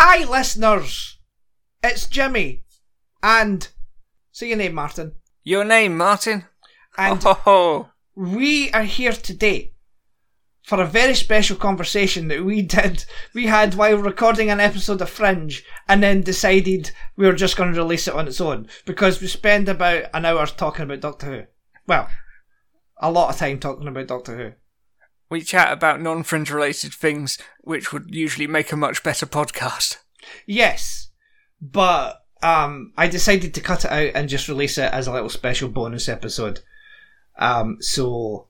Hi, listeners. It's Jimmy. And... say your name, Martin. Your name, Martin. And we are here today for a very special conversation that we had while recording an episode of Fringe, and then decided we were just going to release it on its own, because we spend about an hour talking about Doctor Who. Well, a lot of time talking about Doctor Who. We chat about non-Fringe related things, which would usually make a much better podcast. Yes, but I decided to cut it out and just release it as a little special bonus episode. So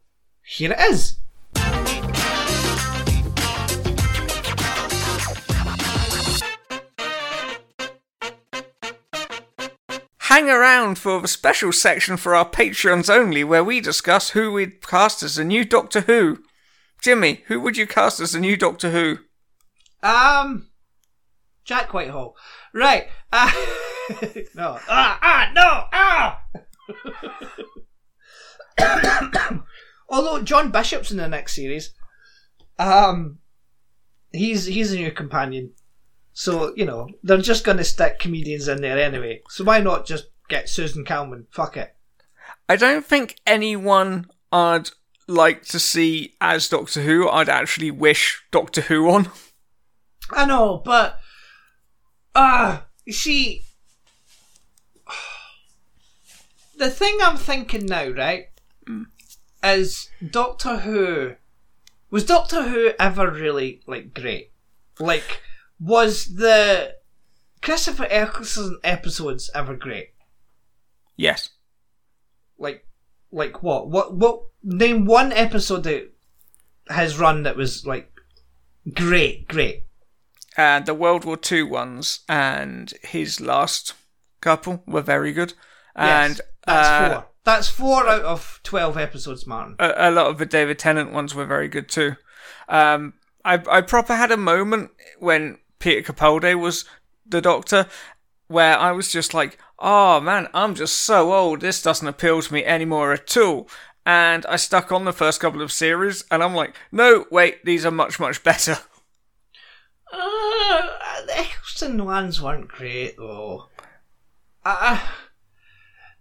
here it is. Hang around for the special section for our Patreons only, where we discuss who we'd cast as the new Doctor Who. Jimmy, who would you cast as the new Doctor Who? Jack Whitehall. Right. No. No! Although John Bishop's in the next series. He's a new companion. So, you know, they're just going to stick comedians in there anyway. So why not just get Susan Calman? Fuck it. I don't think anyone I'd like to see as Doctor Who I'd actually wish Doctor Who on. I know, but... you see... The thing I'm thinking now, right, is Doctor Who... Was Doctor Who ever really, like, great? Like... Was the Christopher Eccleston episodes ever great? Yes. Like what? What? Name one episode that has run that was like great. The World War II ones and his last couple were very good. And yes, that's four. That's 4 out of 12 episodes, Martin. A lot of the David Tennant ones were very good too. I proper had a moment when Peter Capaldi was the Doctor, where I was just like, oh man, I'm just so old, this doesn't appeal to me anymore at all. And I stuck on the first couple of series, and I'm like, no, wait, these are much, much better. The Eccleston ones weren't great, though.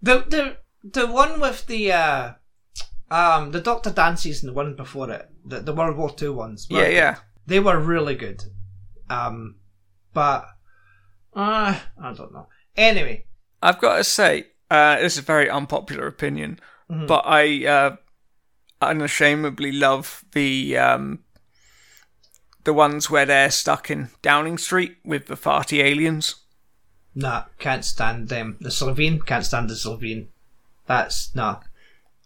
The one with the Doctor Dances and the one before it, the World War II ones. Yeah. They were really good. But I don't know. Anyway. I've got to say, this is a very unpopular opinion, but I unashamedly love the ones where they're stuck in Downing Street with the farty aliens. Nah, can't stand them. The Sylveen, can't stand the Sylveen. That's, nah.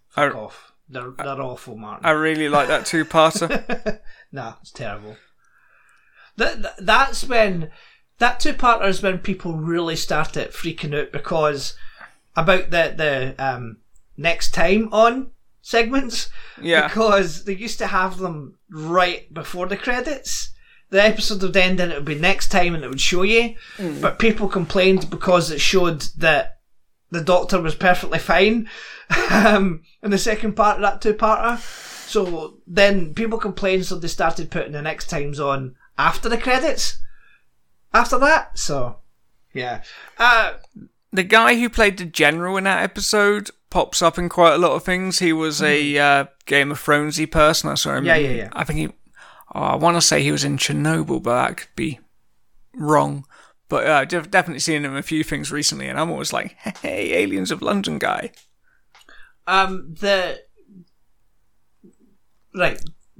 Fuck off. They're awful, Martin. I really like that two-parter. Nah, it's terrible. That two-parter is when people really started freaking out, because about the next time on segments, because they used to have them right before the credits. The episode would end and it would be next time and it would show you, but people complained because it showed that the Doctor was perfectly fine in the second part of that two-parter. So then people complained, so they started putting the next times on after the credits. After that, so, yeah. The guy who played the General in that episode pops up in quite a lot of things. He was a Game of Thronesy person. I saw him. Yeah. I think I want to say he was in Chernobyl, but that could be wrong. But I've definitely seen him in a few things recently, and I'm always like, hey, Aliens of London guy. Right,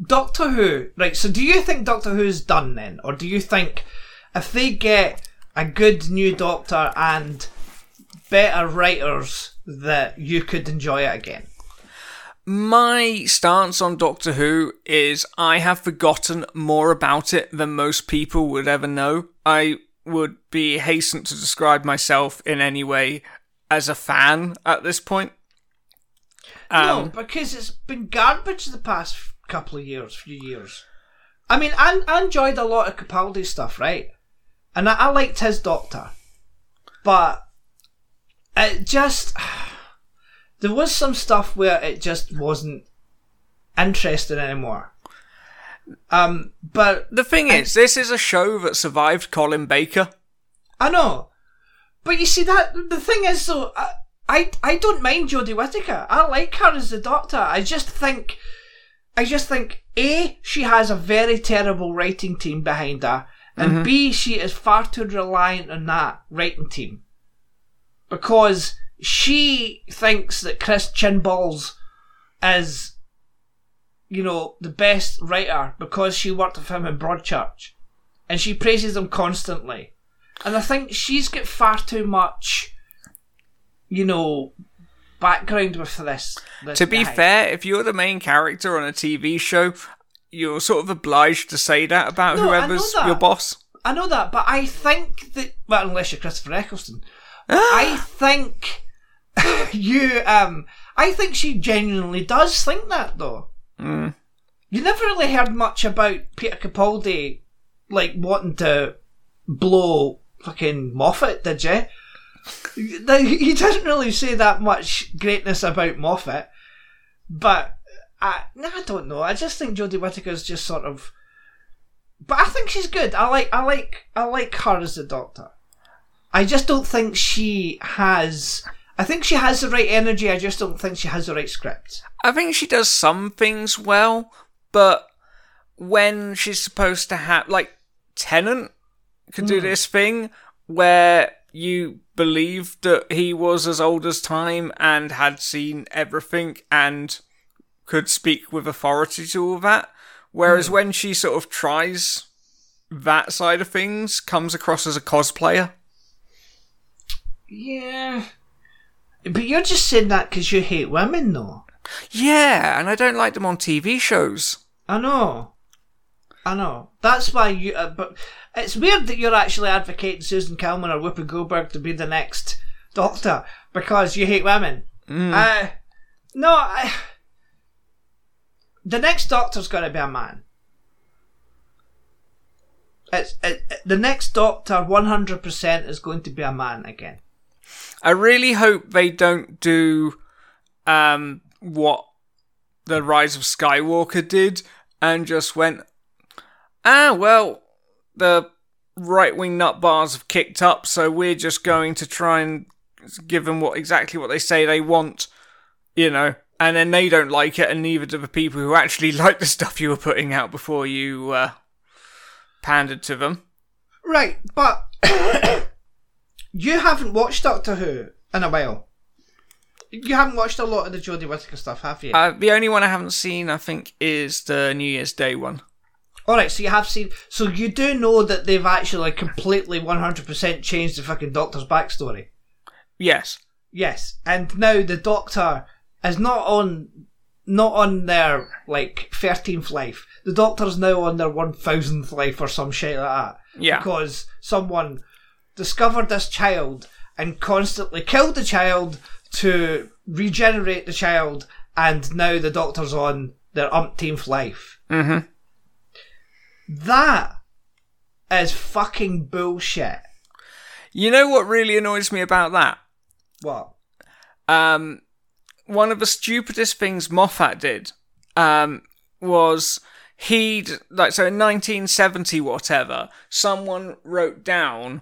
Doctor Who. Right, so do you think Doctor Who's done then? Or do you think if they get a good new Doctor and better writers that you could enjoy it again? My stance on Doctor Who is I have forgotten more about it than most people would ever know. I would be hastened to describe myself in any way as a fan at this point. No, because it's been garbage the past few years. I mean, I enjoyed a lot of Capaldi stuff, right? And I liked his Doctor. But it just... There was some stuff where it just wasn't interesting anymore. But the thing is, this is a show that survived Colin Baker. I know, but you see that the thing is, though, I don't mind Jodie Whittaker. I like her as the Doctor. I just think A, she has a very terrible writing team behind her, and mm-hmm. B, she is far too reliant on that writing team because she thinks that Chris Chibnall is, you know, the best writer because she worked with him in Broadchurch, and she praises him constantly. And I think she's got far too much, you know, background with this to be guy. Fair, if you're the main character on a TV show, you're sort of obliged to say that about whoever's your boss. I know that, but I think that, well, unless you're Christopher Eccleston, I think you, I think she genuinely does think that, though. Mm. You never really heard much about Peter Capaldi, like, wanting to blow fucking Moffat, did you? He doesn't really say that much greatness about Moffat, but I don't know. I just think Jodie Whittaker's just sort of, but I think she's good. I like her as the Doctor. I just don't think she has. I think she has the right energy. I just don't think she has the right script. I think she does some things well, but when she's supposed to have, like, Tennant could do this thing where you believe that he was as old as time and had seen everything and could speak with authority to all that. Whereas when she sort of tries that side of things, comes across as a cosplayer. Yeah. But you're just saying that because you hate women, though. Yeah, and I don't like them on TV shows. I know. That's why you... but it's weird that you're actually advocating Susan Calman or Whoopi Goldberg to be the next Doctor because you hate women. Mm. The next Doctor's got to be a man. The next Doctor, 100%, is going to be a man again. I really hope they don't do what the Rise of Skywalker did and just went, well, the right-wing nutbars have kicked up, so we're just going to try and give them exactly what they say they want, you know, and then they don't like it, and neither do the people who actually like the stuff you were putting out before you pandered to them. Right, but you haven't watched Doctor Who in a while. You haven't watched a lot of the Jodie Whittaker stuff, have you? The only one I haven't seen, I think, is the New Year's Day one. Alright, so you have seen... So you do know that they've actually completely 100% changed the fucking Doctor's backstory? Yes. Yes. And now the Doctor is not on their, like, 13th life. The Doctor's now on their 1000th life or some shit like that. Yeah. Because someone discovered this child and constantly killed the child to regenerate the child, and now the Doctor's on their 10th life. Mm-hmm. That is fucking bullshit. You know what really annoys me about that? What? One of the stupidest things Moffat did was so in 1970 whatever, someone wrote down,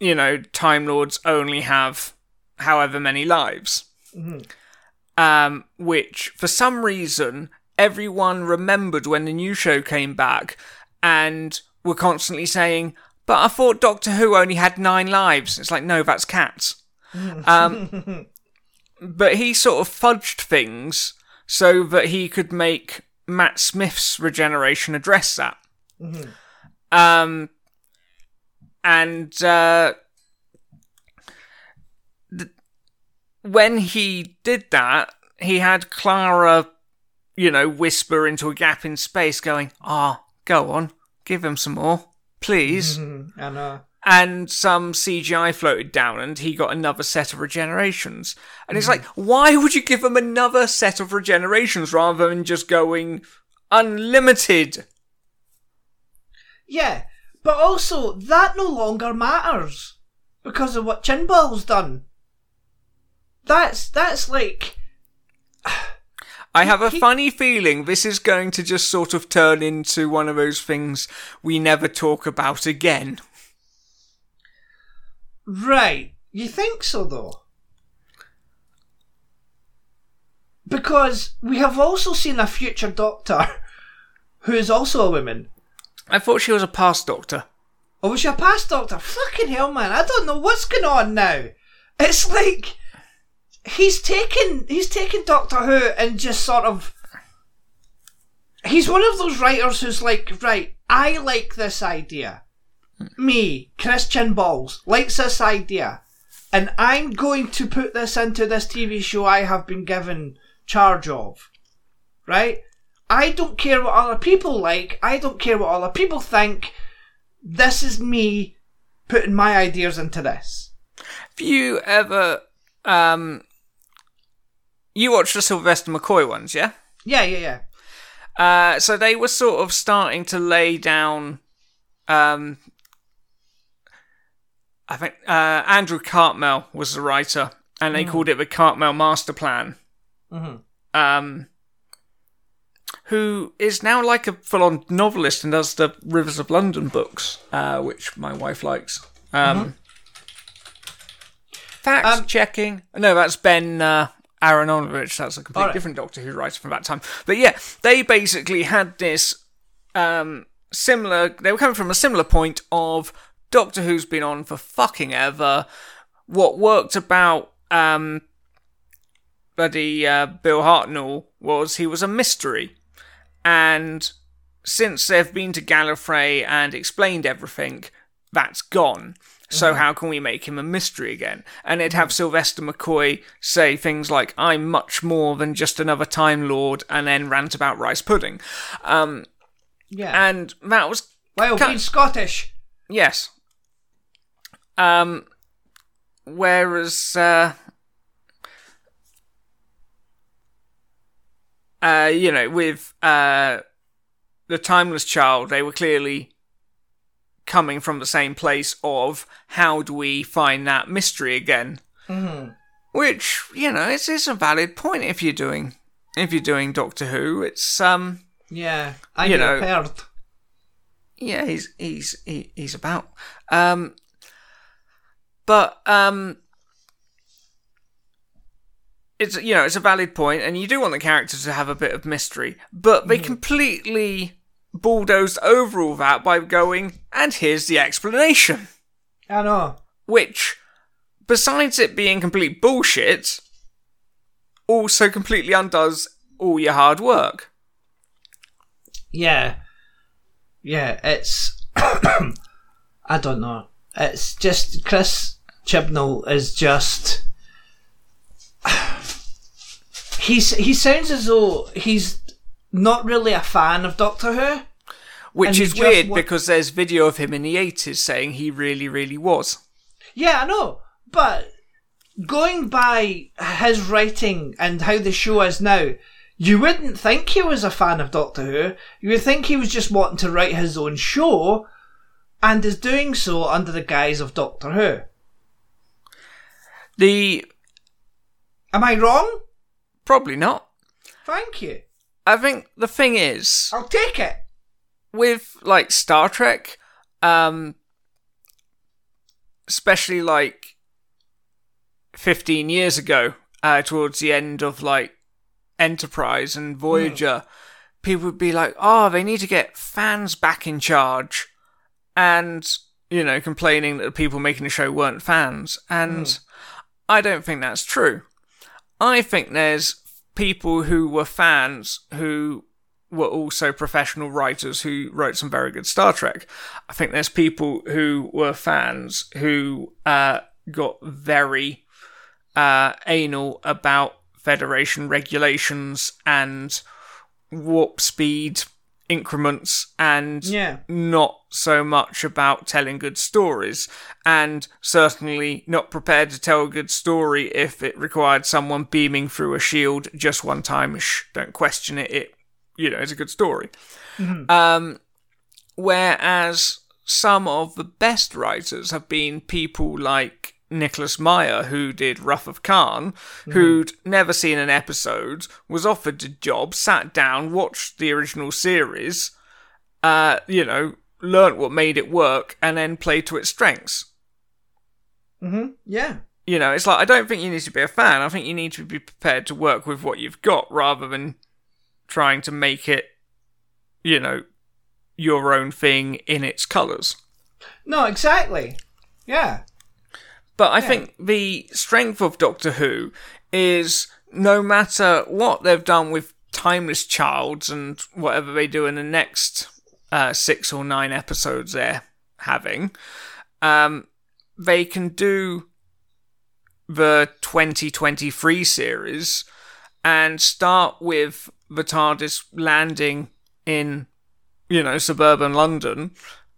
you know, Time Lords only have however many lives, which for some reason everyone remembered when the new show came back and were constantly saying, but I thought Doctor Who only had 9 lives. It's like, no, that's cats. But he sort of fudged things so that he could make Matt Smith's regeneration address that. Mm-hmm. When he did that, he had Clara, you know, whisper into a gap in space going, go on, give him some more, please. Mm-hmm. And some CGI floated down and he got another set of regenerations. And it's like, why would you give him another set of regenerations rather than just going unlimited? Yeah, but also, that no longer matters because of what Chibnall's done. That's like... I have a funny feeling this is going to just sort of turn into one of those things we never talk about again. Right. You think so, though? Because we have also seen a future Doctor who is also a woman. I thought she was a past Doctor. Oh, was she a past Doctor? Fucking hell, man. I don't know what's going on now. It's like... He's taken Doctor Who and just sort of... He's one of those writers who's like, right, I like this idea. Me, Christian Balls, likes this idea. And I'm going to put this into this TV show I have been given charge of. Right? I don't care what other people like. I don't care what other people think. This is me putting my ideas into this. Have you ever... you watched the Sylvester McCoy ones, yeah? Yeah. So they were sort of starting to lay down... I think Andrew Cartmel was the writer, and they called it the Cartmel Master Plan. Mm-hmm. Who is now like a full-on novelist and does the Rivers of London books, which my wife likes. Fact-checking. No, that's Ben Aaronovitch. That's a completely different Doctor Who writer from that time. But yeah, they basically had this similar... They were coming from a similar point of... Doctor Who's been on for fucking ever. What worked about Bill Hartnell was he was a mystery. And since they've been to Gallifrey and explained everything, that's gone. So how can we make him a mystery again? And it'd have Sylvester McCoy say things like, I'm much more than just another Time Lord, and then rant about rice pudding. And that was... Well, being Scottish. Yes. Whereas with the Timeless Child, they were clearly coming from the same place of how do we find that mystery again? Mm-hmm. Which, it's a valid point if you're doing Doctor Who. It's I get prepared. Yeah, he's about. It's it's a valid point, and you do want the characters to have a bit of mystery, but they completely bulldozed over all that by going, and here's the explanation. I know. Which, besides it being complete bullshit, also completely undoes all your hard work. Yeah. Yeah, it's... I don't know. It's just... Chris Chibnall is just... he sounds as though he's not really a fan of Doctor Who. Which is weird, because there's video of him in the 80s saying he really, really was. Yeah, I know. But going by his writing and how the show is now... You wouldn't think he was a fan of Doctor Who. You would think he was just wanting to write his own show and is doing so under the guise of Doctor Who. Am I wrong? Probably not. Thank you. I think the thing is... I'll take it. With, like, Star Trek, especially, like, 15 years ago, towards the end of, like, Enterprise and Voyager, people would be like, oh, they need to get fans back in charge, and, complaining that the people making the show weren't fans. And I don't think that's true. I think there's people who were fans who were also professional writers who wrote some very good Star Trek. I think there's people who were fans who got very anal about Federation regulations and warp speed increments and not so much about telling good stories, and certainly not prepared to tell a good story if it required someone beaming through a shield just one time. Don't question it. It's a good story. Mm-hmm. Whereas some of the best writers have been people like Nicholas Meyer, who did Wrath of Khan, who'd never seen an episode, was offered a job, sat down, watched the original series, learnt what made it work, and then played to its strengths. Mm-hmm. Yeah. You know, it's like, I don't think you need to be a fan. I think you need to be prepared to work with what you've got rather than trying to make it, you know, your own thing in its colours. No, exactly. Yeah. But I think the strength of Doctor Who is no matter what they've done with Timeless Child and whatever they do in the next 6 or 9 episodes they're having, they can do the 2023 series and start with the TARDIS landing in, you know, suburban London,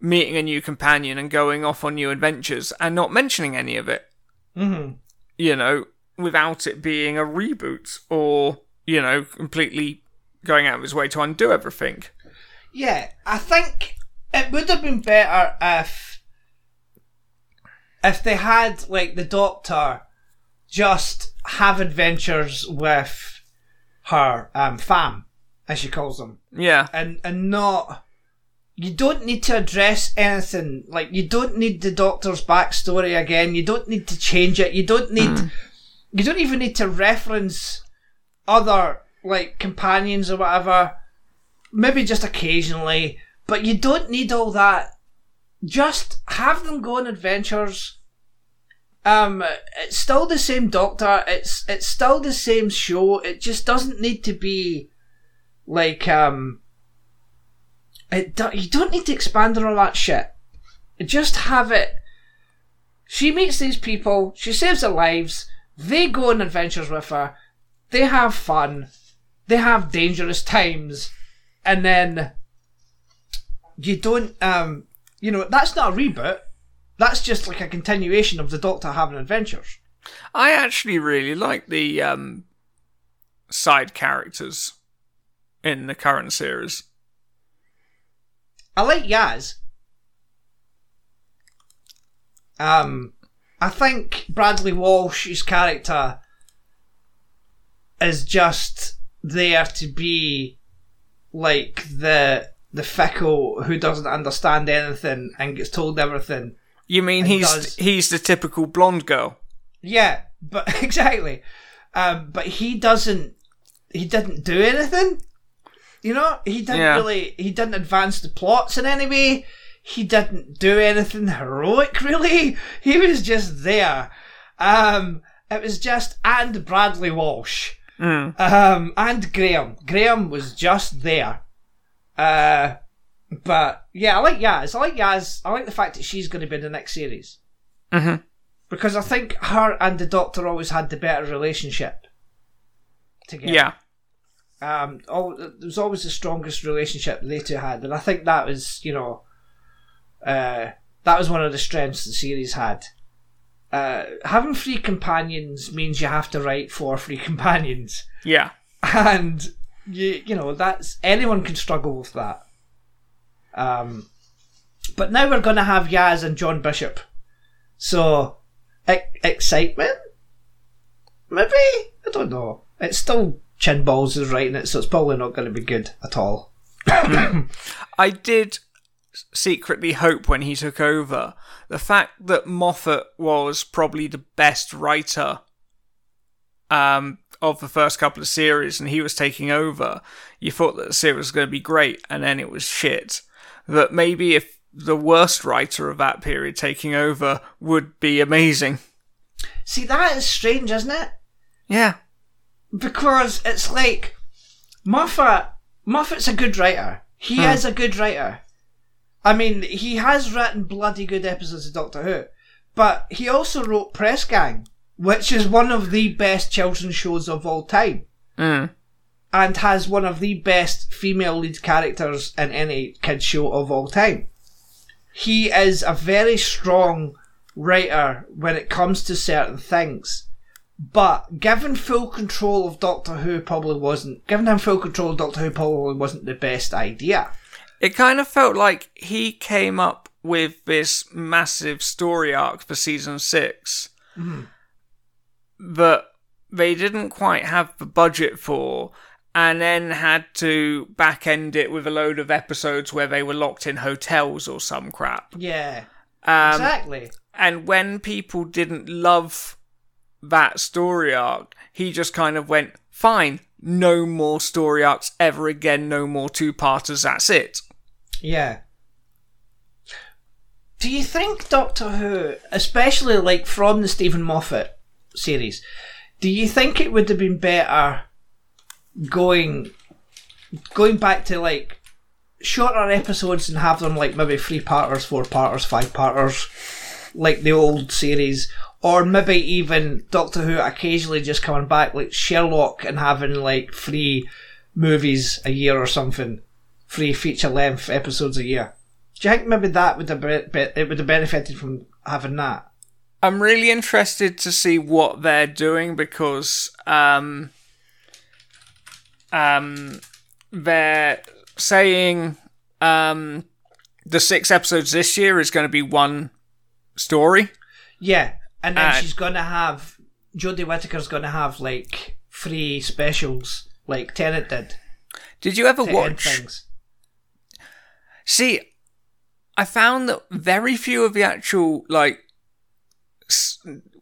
meeting a new companion and going off on new adventures and not mentioning any of it, you know, without it being a reboot or, you know, completely going out of his way to undo everything. Yeah, I think it would have been better if they had, like, the Doctor just have adventures with her fam, as she calls them. Yeah. And not... You don't need to address anything. Like, you don't need the Doctor's backstory again. You don't need to change it. You don't need... You don't even need to reference other, like, companions or whatever. Maybe just occasionally. But you don't need all that. Just have them go on adventures. It's still the same Doctor. It's still the same show. It just doesn't need to be, like, you don't need to expand on all that shit. Just have it. She meets these people. She saves their lives. They go on adventures with her. They have fun. They have dangerous times. And then you don't... that's not a reboot. That's just like a continuation of the Doctor having adventures. I actually really like the side characters in the current series. I like Yaz. I think Bradley Walsh's character is just there to be like the fickle who doesn't understand anything and gets told everything. You mean he's the typical blonde girl? Yeah, but exactly. But he didn't do anything. You know, he didn't advance the plots in any way. He didn't do anything heroic, really. He was just there. It was just, and Bradley Walsh. And Graham. Graham was just there. But yeah, I like Yaz. I like the fact that she's going to be in the next series. Mm-hmm. Because I think her and the Doctor always had the better relationship together. Yeah. It was always the strongest relationship they two had, and I think that was, you know, that was one of the strengths the series had. Having free companions means you have to write for free companions. Yeah, and you know that's anyone can struggle with that. But now we're going to have Yaz and John Bishop, so excitement? Maybe? I don't know. It's still. Chin Balls is writing it, so it's probably not going to be good at all. I did secretly hope when he took over, the fact that Moffat was probably the best writer of the first couple of series and he was taking over, you thought that the series was going to be great and then it was shit. That maybe if the worst writer of that period taking over would be amazing. See, that is strange, isn't it? Yeah. Because it's like, Moffat's a good writer. He is a good writer. I mean, he has written bloody good episodes of Doctor Who, but he also wrote Press Gang, which is one of the best children's shows of all time, and has one of the best female lead characters in any kids show of all time. He is a very strong writer when it comes to certain things. But given full control of Doctor Who probably wasn't... Giving him full control of Doctor Who probably wasn't the best idea. It kind of felt like he came up with this massive story arc for season 6 Mm. That they didn't quite have the budget for, and then had to back end it with a load of episodes where they were locked in hotels or some crap. Yeah, exactly. And when people didn't love that story arc, he just kind of went, fine, no more story arcs ever again, no more two-parters, that's it. Yeah. Do you think Doctor Who, especially like from the Stephen Moffat series, do you think it would have been better going back to like shorter episodes and have them like maybe three-parters, four-parters, five-parters, like the old series, or maybe even Doctor Who occasionally just coming back like Sherlock and having like 3 movies a year or something, 3 feature-length episodes a year? Do you think maybe that would have it would have benefited from having that? I'm really interested to see what they're doing, because they're saying the 6 episodes this year is going to be one story. Yeah, and then she's going to have... Jodie Whittaker's going to have, like, 3 specials, like Tennant did. Did you ever watch... Things. See, I found that very few of the actual, like...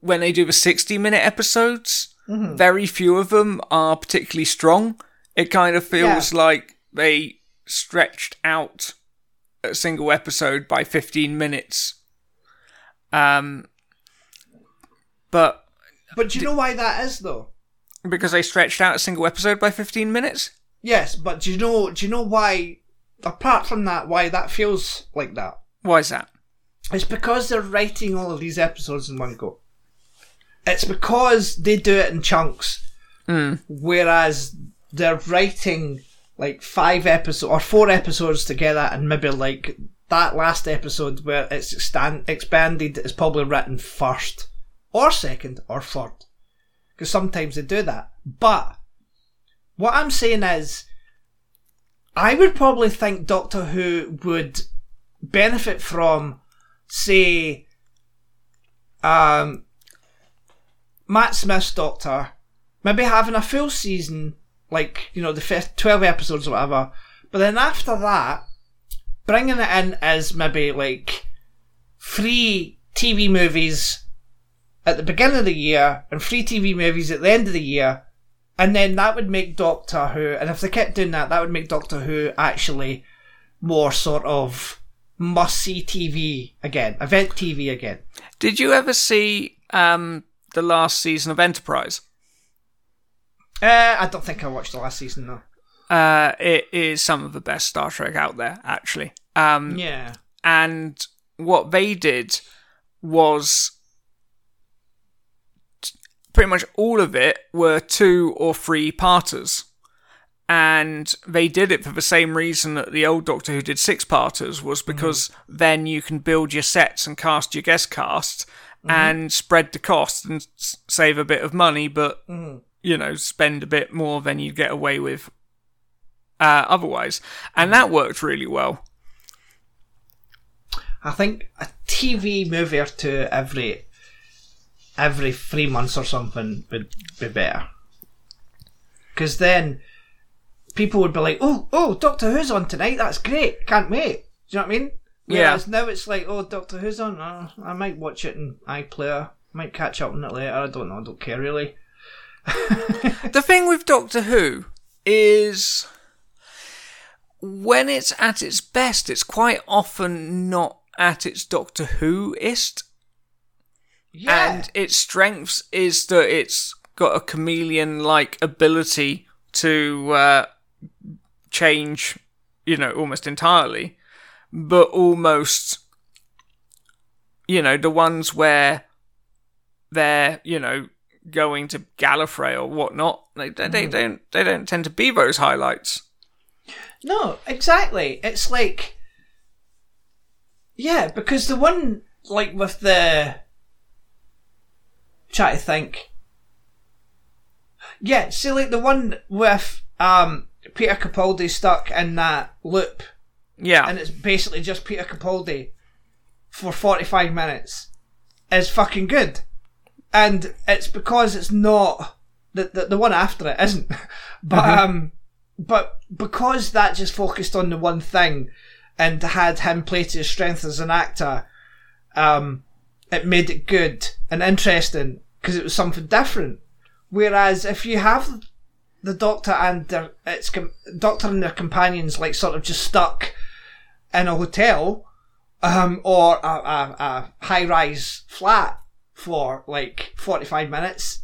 when they do the 60-minute episodes, mm-hmm. very few of them are particularly strong. It kind of feels like they stretched out a single episode by 15 minutes. But do you know why that is, though? Because they stretched out a single episode by 15 minutes? Yes, but do you know why, apart from that, why that feels like that? Why is that? It's because they're writing all of these episodes in one go. It's because they do it in chunks. Mm. Whereas they're writing like 5 episodes or 4 episodes together, and maybe like that last episode where it's expanded is probably written first or second or third. Because sometimes they do that. But what I'm saying is, I would probably think Doctor Who would benefit from, say, Matt Smith's Doctor, maybe having a full season, like, you know, the first 12 episodes or whatever, but then after that, bringing it in as maybe, like, 3 TV movies at the beginning of the year and 3 TV movies at the end of the year, and then that would make Doctor Who, and if they kept doing that, that would make Doctor Who actually more sort of must-see TV again. Event TV again. Did you ever see the last season of Enterprise? I don't think I watched the last season, though. It is some of the best Star Trek out there, actually. Yeah. And what they did was... pretty much all of it were 2 or 3 parters. And they did it for the same reason that the old Doctor Who did 6-parters, was because mm-hmm. then you can build your sets and cast your guest cast mm-hmm. and spread the cost and save a bit of money, but, mm-hmm. you know, spend a bit more than you get away with otherwise. And that worked really well. I think a TV movie or two every 3 months or something would be better. Because then... people would be like, oh, Doctor Who's on tonight, that's great, can't wait. Do you know what I mean? Yeah. Whereas now it's like, oh, Doctor Who's on, I might watch it in iPlayer, might catch up on it later, I don't know, I don't care really. The thing with Doctor Who is, when it's at its best, it's quite often not at its Doctor Who-ist. Yeah. And its strengths is that it's got a chameleon-like ability to change, you know, almost entirely, but almost, you know, the ones where they're, you know, going to Gallifrey or whatnot, they don't tend to be those highlights. No, exactly. It's like, yeah, because the one, like, with the... try to think. Yeah, see, like, the one with Peter Capaldi stuck in that loop. Yeah. And it's basically just Peter Capaldi for 45 minutes is fucking good. and it's because it's not the one after it isn't, but mm-hmm. But because that just focused on the one thing and had him play to his strength as an actor, it made it good and interesting because it was something different. Whereas if you have the Doctor and their companions like sort of just stuck in a hotel or a high-rise flat for like 45 minutes,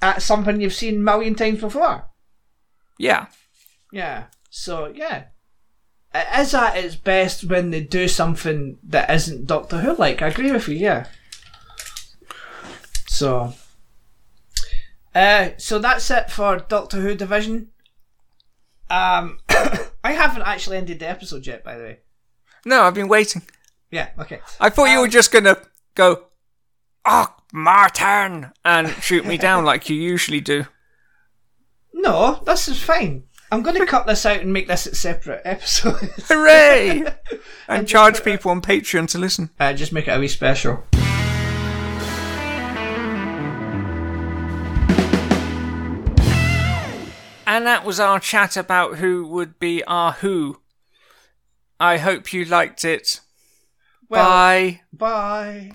at something you've seen a million times before. Yeah. Yeah. So, yeah. It is at its best when they do something that isn't Doctor Who-like. I agree with you, yeah. So... so that's it for Doctor Who Division. I haven't actually ended the episode yet, by the way. No, I've been waiting. Yeah, okay. I thought you were just going to go, oh, Martin, and shoot me down like you usually do. No, this is fine. I'm going to cut this out and make this a separate episode. Hooray! And charge people on Patreon to listen. Just make it a wee special. And that was our chat about who would be our Who. I hope you liked it. Well, bye. Bye.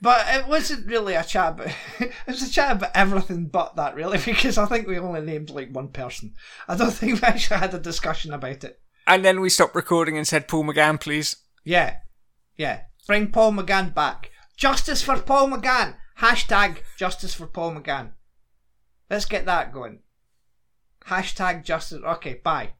But it wasn't really a chat, but it was a chat about everything but that, really, because I think we only named like one person. I don't think we actually had a discussion about it. And then we stopped recording and said, Paul McGann, please. Yeah. Yeah. Bring Paul McGann back. Justice for Paul McGann. Hashtag justice for Paul McGann. Let's get that going. Hashtag justice. Okay, bye.